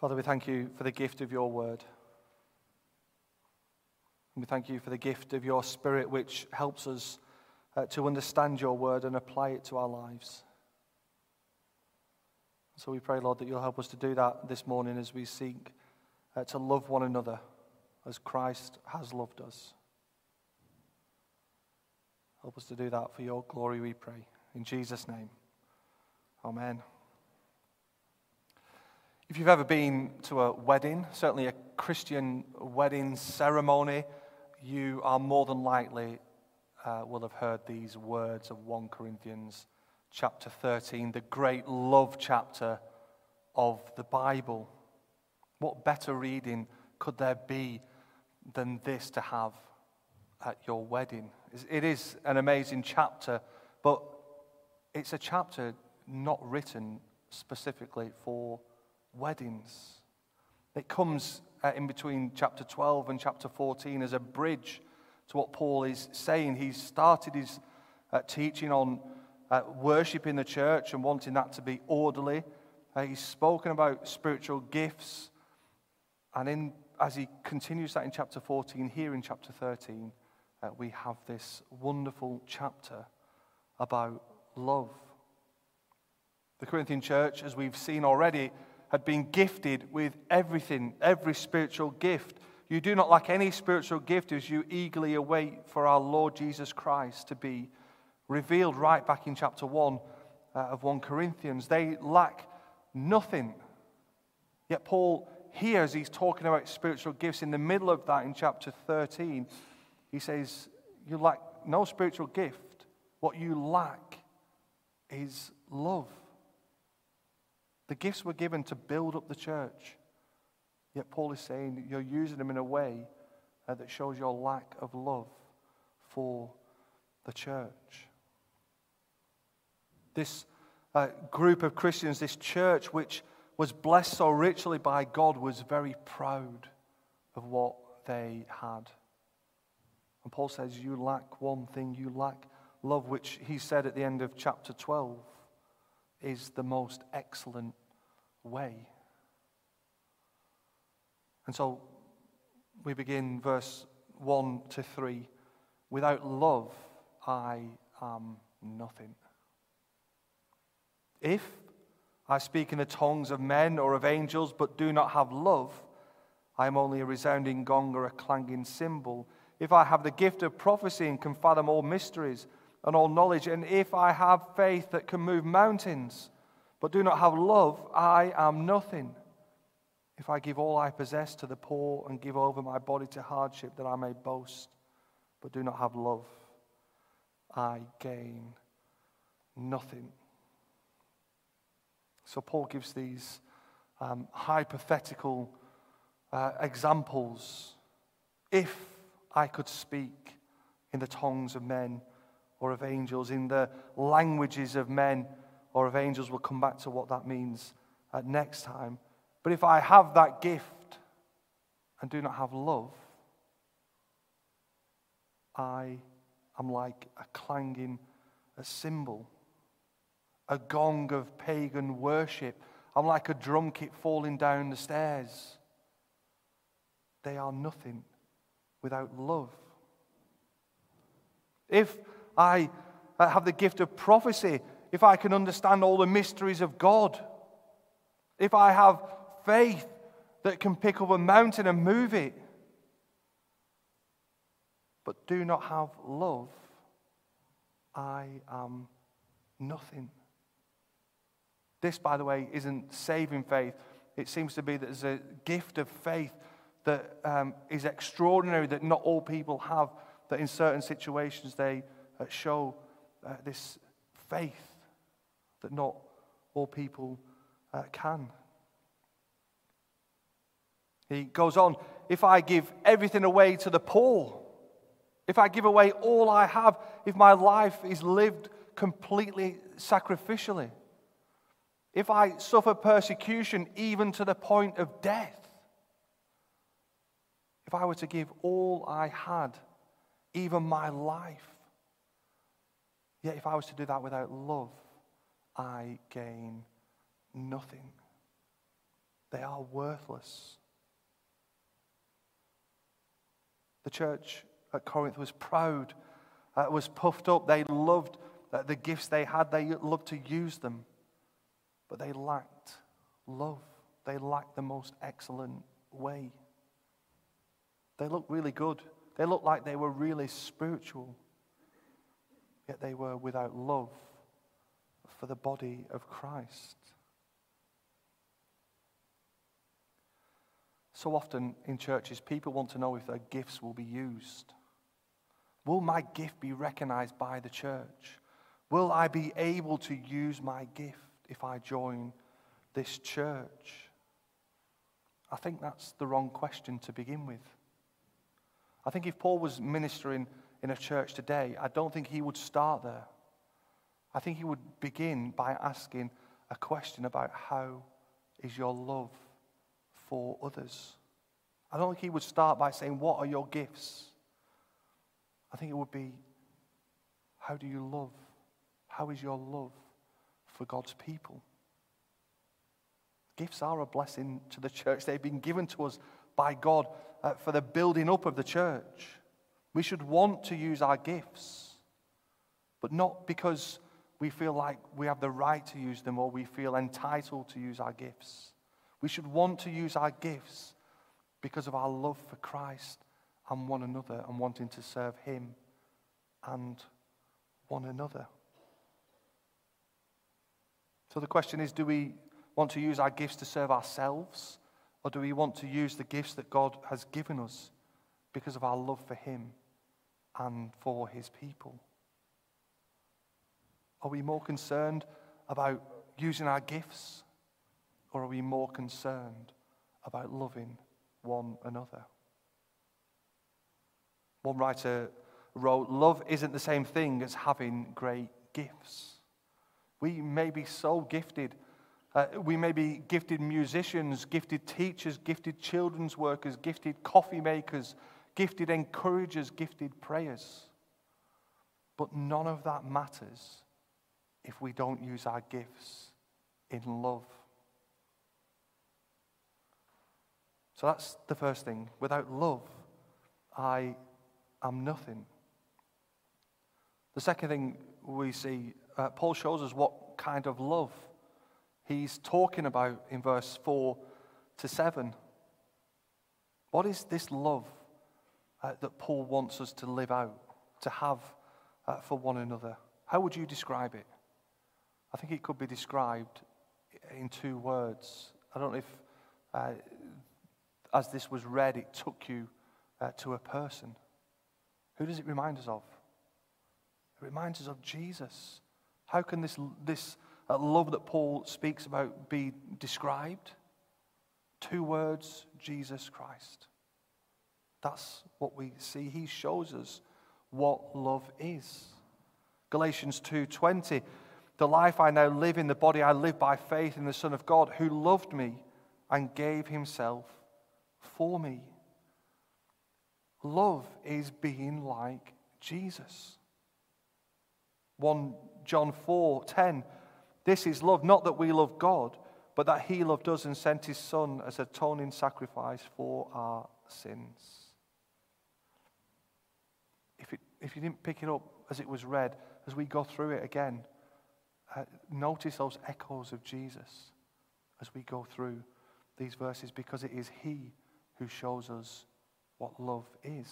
Father, we thank you for the gift of your word. And we thank you for the gift of your Spirit, which helps us to understand your word and apply it to our lives. So we pray, Lord, that you'll help us to do that this morning as we seek to love one another as Christ has loved us. Help us to do that for your glory, we pray. In Jesus' name, amen. If you've ever been to a wedding, certainly a Christian wedding ceremony, you are more than likely will have heard these words of 1 Corinthians chapter 13, the great love chapter of the Bible. What better reading could there be than this to have at your wedding? It is an amazing chapter, but it's a chapter not written specifically for weddings. It comes in between chapter 12 and chapter 14 as a bridge to what Paul is saying. He started his teaching on worshiping the church and wanting that to be orderly. He's spoken about spiritual gifts, and as he continues that in chapter 14, here in chapter 13, we have this wonderful chapter about love. The Corinthian church, as we've seen already, had been gifted with everything, every spiritual gift. You do not lack any spiritual gift as you eagerly await for our Lord Jesus Christ to be revealed, right back in chapter 1 of 1 Corinthians. They lack nothing. Yet Paul, here as he's talking about spiritual gifts, in the middle of that in chapter 13, he says, you lack no spiritual gift. What you lack is love. The gifts were given to build up the church. Yet Paul is saying you're using them in a way that shows your lack of love for the church. This group of Christians, this church which was blessed so richly by God, was very proud of what they had. And Paul says, you lack one thing, you lack love, which he said at the end of chapter 12 is the most excellent way. And so we begin verse 1 to 3. Without love, I am nothing. If I speak in the tongues of men or of angels, but do not have love, I am only a resounding gong or a clanging cymbal. If I have the gift of prophecy and can fathom all mysteries and all knowledge, and if I have faith that can move mountains, but do not have love, I am nothing. If I give all I possess to the poor and give over my body to hardship that I may boast, but do not have love, I gain nothing. So Paul gives these hypothetical examples. If I could speak in the tongues of men or of angels, in the languages of men or of angels, we'll come back to what that means next time. But if I have that gift and do not have love, I am like a clanging cymbal, a gong of pagan worship. I'm like a drum kit falling down the stairs. They are nothing without love. If I have the gift of prophecy, if I can understand all the mysteries of God, if I have faith that can pick up a mountain and move it, but do not have love, I am nothing. This, by the way, isn't saving faith. It seems to be that there's a gift of faith that is extraordinary, that not all people have, that in certain situations they show this faith that not all people can. He goes on, if I give everything away to the poor, if I give away all I have, if my life is lived completely sacrificially, if I suffer persecution even to the point of death, if I were to give all I had, even my life, yet if I was to do that without love, I gain nothing. They are worthless. The church at Corinth was proud, was puffed up. They loved the gifts they had. They loved to use them. But they lacked love. They lacked the most excellent way. They looked really good. They looked like they were really spiritual. Yet they were without love for the body of Christ. So often in churches, people want to know if their gifts will be used. Will my gift be recognized by the church? Will I be able to use my gift if I join this church? I think that's the wrong question to begin with. I think if Paul was ministering in a church today, I don't think he would start there. I think he would begin by asking a question about how is your love for others. I don't think he would start by saying, what are your gifts? I think it would be, how do you love? How is your love for God's people? Gifts are a blessing to the church. They've been given to us by God for the building up of the church. We should want to use our gifts, but not because we feel like we have the right to use them or we feel entitled to use our gifts. We should want to use our gifts because of our love for Christ and one another and wanting to serve Him and one another. So the question is, do we want to use our gifts to serve ourselves, or do we want to use the gifts that God has given us because of our love for Him and for His people? Are we more concerned about using our gifts, or are we more concerned about loving one another? One writer wrote, love isn't the same thing as having great gifts. We may be so gifted. We may be gifted musicians, gifted teachers, gifted children's workers, gifted coffee makers, gifted encouragers, gifted prayers. But none of that matters if we don't use our gifts in love. So that's the first thing. Without love, I am nothing. The second thing we see, Paul shows us what kind of love he's talking about in verse 4-7. What is this love that Paul wants us to live out, to have for one another? How would you describe it? I think it could be described in two words. I don't know if... As this was read, it took you to a person. Who does it remind us of? It reminds us of Jesus. How can this love that Paul speaks about be described? Two words, Jesus Christ. That's what we see. He shows us what love is. Galatians 2:20, the life I now live in the body, I live by faith in the Son of God who loved me and gave himself for me. Love is being like Jesus. 1 John 4:10. This is love, not that we love God, but that He loved us and sent His Son as atoning sacrifice for our sins. If you didn't pick it up as it was read, as we go through it again, notice those echoes of Jesus as we go through these verses, because it is He who shows us what love is.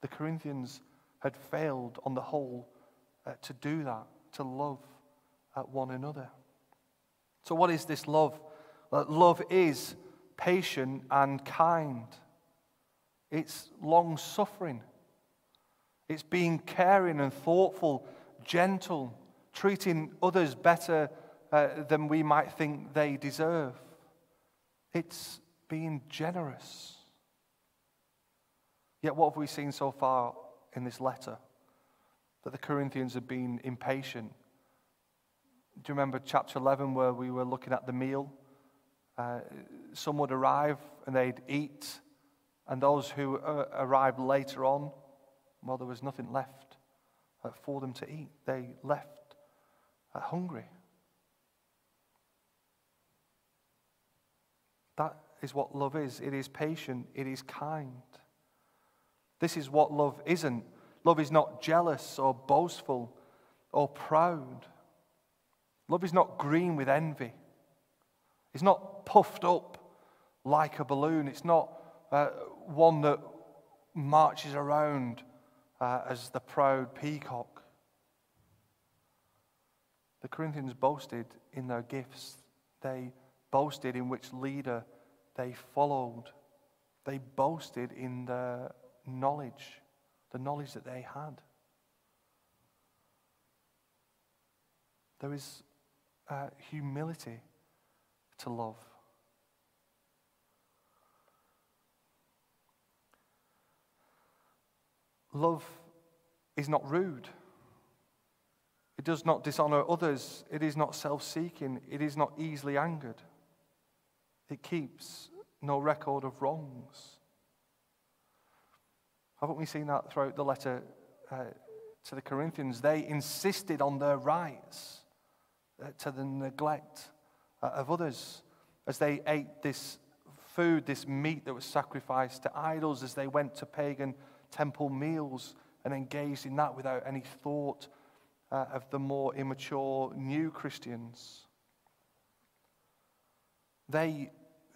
The Corinthians had failed on the whole to do that, to love one another. So what is this love? Love is patient and kind. It's long-suffering. It's being caring and thoughtful, gentle, treating others better than we might think they deserve. It's being generous. Yet what have we seen so far in this letter? That the Corinthians have been impatient. Do you remember chapter 11 where we were looking at the meal? Some would arrive and they'd eat. And those who arrived later on, well, there was nothing left for them to eat. They left hungry. That is what love is. It is patient. It is kind. This is what love isn't. Love is not jealous or boastful or proud. Love is not green with envy. It's not puffed up like a balloon. It's not one that marches around as the proud peacock. The Corinthians boasted in their gifts. They boasted in which leader they followed. They boasted in their knowledge, the knowledge that they had. There is humility to love. Love is not rude. It does not dishonor others. It is not self-seeking. It is not easily angered. It keeps no record of wrongs. Haven't we seen that throughout the letter to the Corinthians? They insisted on their rights to the neglect of others as they ate this food, this meat that was sacrificed to idols, as they went to pagan temple meals and engaged in that without any thought of the more immature new Christians. They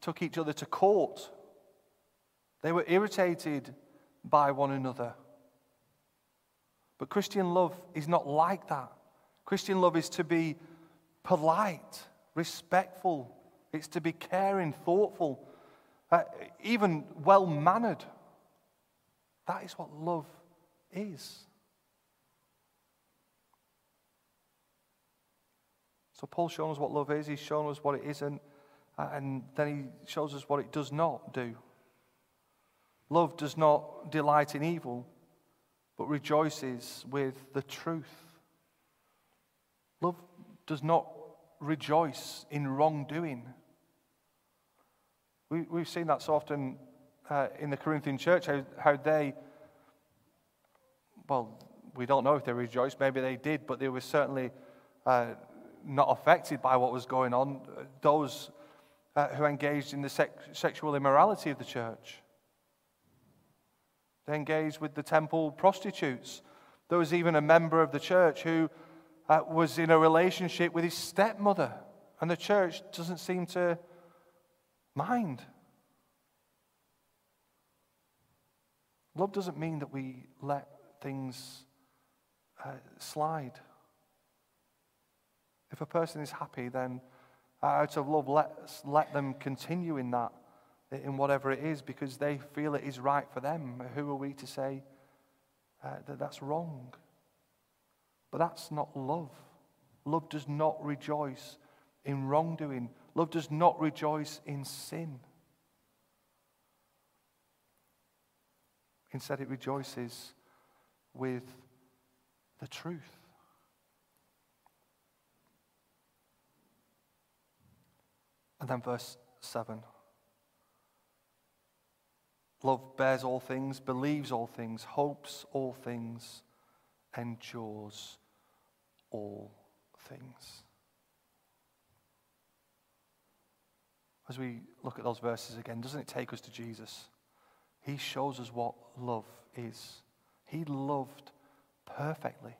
took each other to court. They were irritated by one another. But Christian love is not like that. Christian love is to be polite, respectful. It's to be caring, thoughtful, even well-mannered. That is what love is. So Paul's shown us what love is. He's shown us what it isn't. And then he shows us what it does not do. Love does not delight in evil, but rejoices with the truth. Love does not rejoice in wrongdoing. We've seen that so often in the Corinthian church, how they, well, we don't know if they rejoiced. Maybe they did, but they were certainly not affected by what was going on. Those who engaged in the sexual immorality of the church. They engaged with the temple prostitutes. There was even a member of the church who was in a relationship with his stepmother, and the church doesn't seem to mind. Love doesn't mean that we let things slide. If a person is happy, then out of love, let's let them continue in that, in whatever it is, because they feel it is right for them. Who are we to say that that's wrong? But that's not love. Love does not rejoice in wrongdoing. Love does not rejoice in sin. Instead, it rejoices with the truth. And then verse 7. Love bears all things, believes all things, hopes all things, endures all things. As we look at those verses again, doesn't it take us to Jesus? He shows us what love is. He loved perfectly.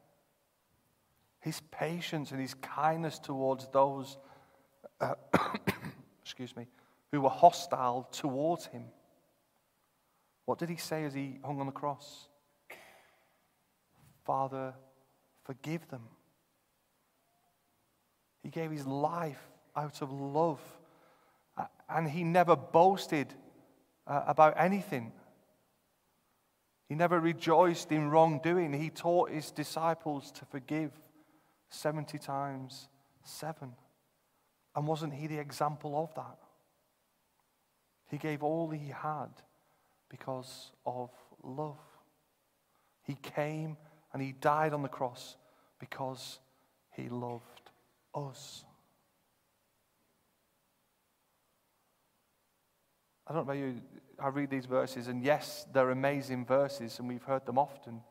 His patience and his kindness towards those who were hostile towards him. What did he say as he hung on the cross? Father, forgive them. He gave his life out of love, and he never boasted about anything. He never rejoiced in wrongdoing. He taught his disciples to forgive 70 times 7. And wasn't he the example of that? He gave all he had because of love. He came and he died on the cross because he loved us. I don't know about you, I read these verses, and yes, they're amazing verses, and we've heard them often,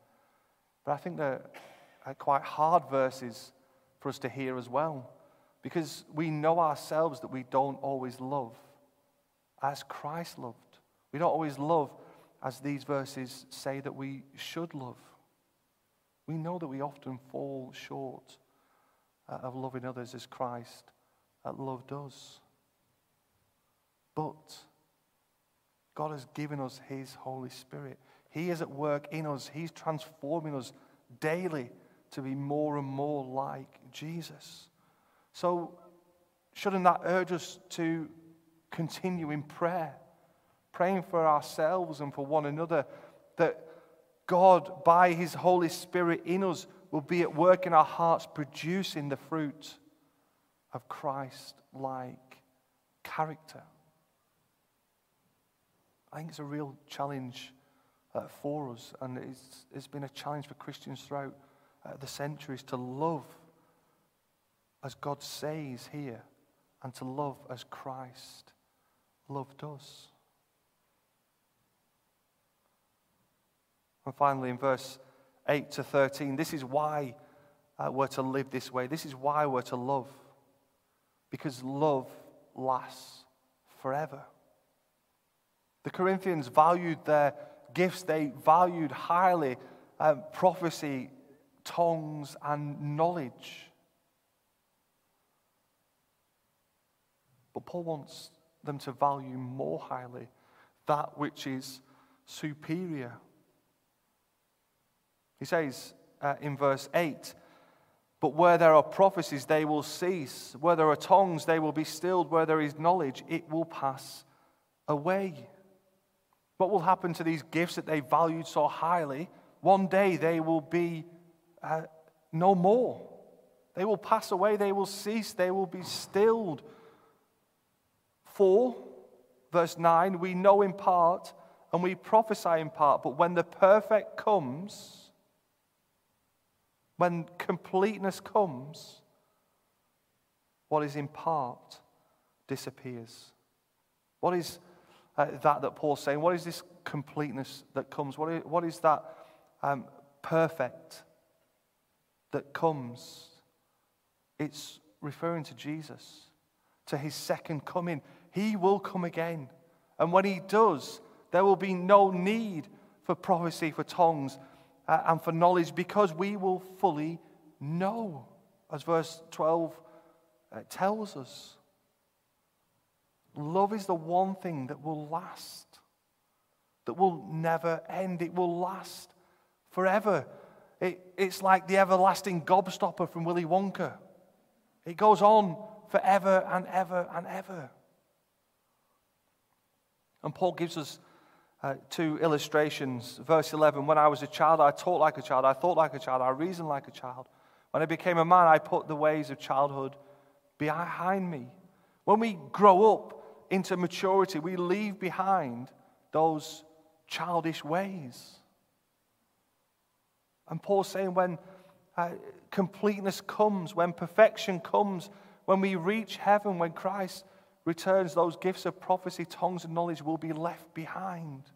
but I think they're quite hard verses for us to hear as well, because we know ourselves that we don't always love, as Christ loved. We don't always love as these verses say that we should love. We know that we often fall short of loving others as Christ loved us. But God has given us His Holy Spirit. He is at work in us. He's transforming us daily to be more and more like Jesus. So shouldn't that urge us to continue in prayer, praying for ourselves and for one another, that God, by His Holy Spirit in us, will be at work in our hearts, producing the fruit of Christ-like character? I think it's a real challenge for us, and it's been a challenge for Christians throughout the centuries to love as God says here, and to love as Christ loved us. And finally, in verse 8 to 13, this is why we're to live this way. This is why we're to love. Because love lasts forever. The Corinthians valued their gifts. They valued highly prophecy, tongues, and knowledge. But Paul wants them to value more highly that which is superior. He says in verse 8, "But where there are prophecies, they will cease. Where there are tongues, they will be stilled. Where there is knowledge, it will pass away." What will happen to these gifts that they valued so highly? One day they will be no more. They will pass away. They will cease. They will be stilled. For, verse 9, "We know in part and we prophesy in part, but when the perfect comes, when completeness comes, what is in part disappears." What is that Paul's saying? What is this completeness that comes? What is that perfect that comes? It's referring to Jesus, to His second coming. He will come again. And when He does, there will be no need for prophecy, for tongues, and for knowledge, because we will fully know, as verse 12 tells us. Love is the one thing that will last, that will never end. It will last forever. It's like the everlasting gobstopper from Willy Wonka. It goes on forever and ever and ever. And Paul gives us two illustrations. Verse 11, "When I was a child, I talked like a child. I thought like a child. I reasoned like a child. When I became a man, I put the ways of childhood behind me." When we grow up into maturity, we leave behind those childish ways. And Paul's saying when completeness comes, when perfection comes, when we reach heaven, when Christ returns, those gifts of prophecy, tongues, and knowledge will be left behind,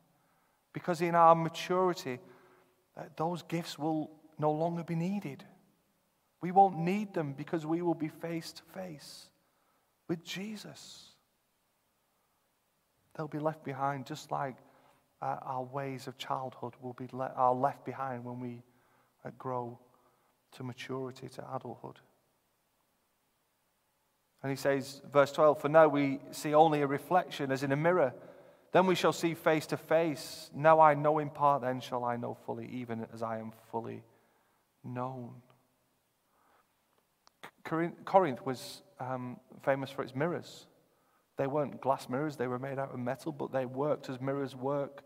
because in our maturity, those gifts will no longer be needed. We won't need them because we will be face to face with Jesus. They'll be left behind, just like our ways of childhood will be are left behind when we grow to maturity, to adulthood. And he says, verse 12, "For now we see only a reflection as in a mirror. Then we shall see face to face. Now I know in part, then shall I know fully, even as I am fully known." Corinth was famous for its mirrors. They weren't glass mirrors, they were made out of metal, but they worked as mirrors work.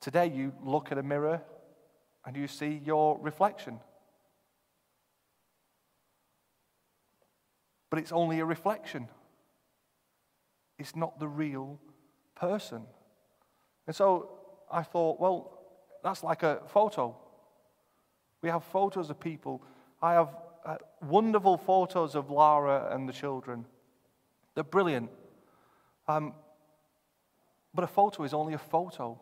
Today you look at a mirror and you see your reflection. But it's only a reflection. It's not the real person. And so I thought, well, that's like a photo. We have photos of people. I have wonderful photos of Lara and the children. They're brilliant. But a photo is only a photo.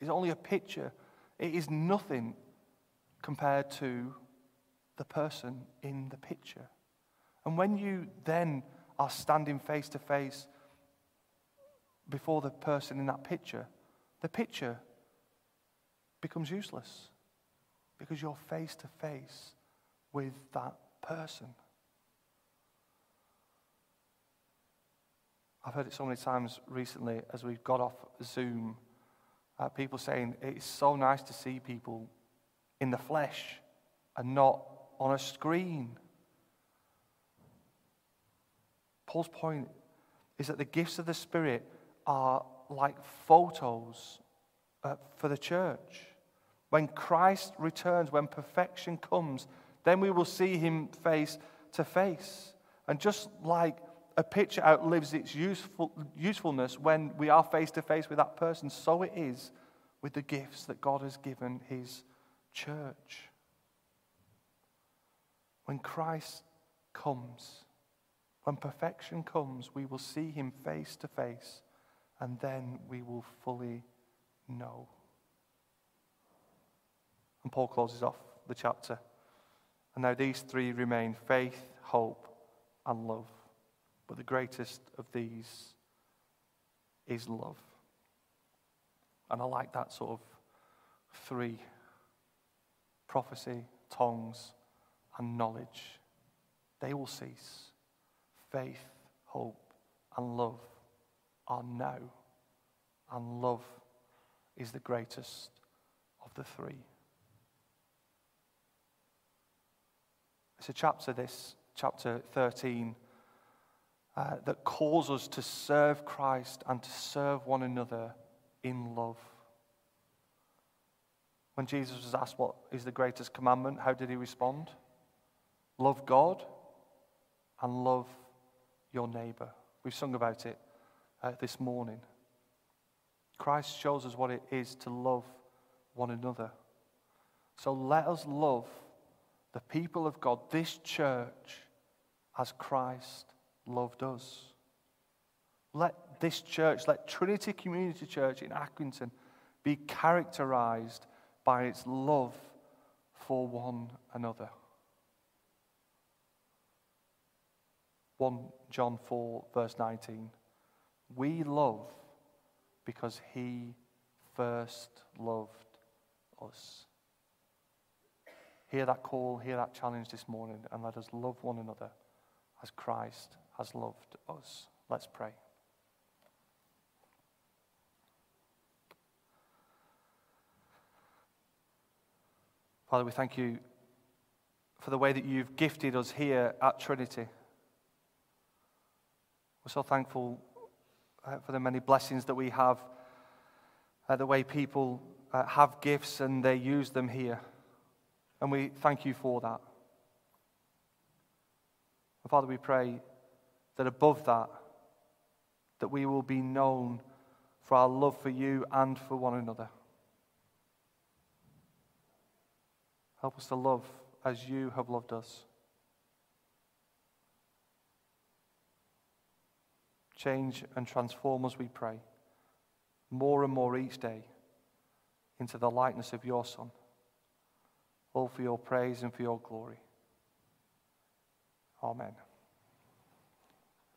It's only a picture. It is nothing compared to the person in the picture. And when you then are standing face to face before the person in that picture, the picture becomes useless because you're face to face with that person. I've heard it so many times recently as we've got off Zoom, people saying it's so nice to see people in the flesh and not on a screen. Paul's point is that the gifts of the Spirit are like photos for the church. When Christ returns, when perfection comes, then we will see him face to face. And just like a picture outlives its usefulness when we are face to face with that person, so it is with the gifts that God has given his church. When Christ comes, when perfection comes, we will see him face to face, and then we will fully know. And Paul closes off the chapter. And now these three remain: faith, hope, and love. But the greatest of these is love. And I like that sort of three: prophecy, tongues, and knowledge. They will cease. Faith, hope, and love are now. And love is the greatest of the three. It's a chapter, this chapter 13, that calls us to serve Christ and to serve one another in love. When Jesus was asked what is the greatest commandment, how did he respond? Love God and love your neighbor. We've sung about it this morning. Christ shows us what it is to love one another. So let us love the people of God, this church, as Christ loved us. Let this church, let Trinity Community Church in Accrington be characterized by its love for one another. 1 John 4, verse 19. We love because he first loved us. Hear that call, hear that challenge this morning, and let us love one another as Christ has loved us. Let's pray. Father, we thank you for the way that you've gifted us here at Trinity. We're so thankful for the many blessings that we have, the way people have gifts and they use them here. And we thank you for that. And Father, we pray that above that we will be known for our love for you and for one another. Help us to love as you have loved us. Change and transform us, we pray, more and more each day into the likeness of your Son, all for your praise and for your glory. Amen.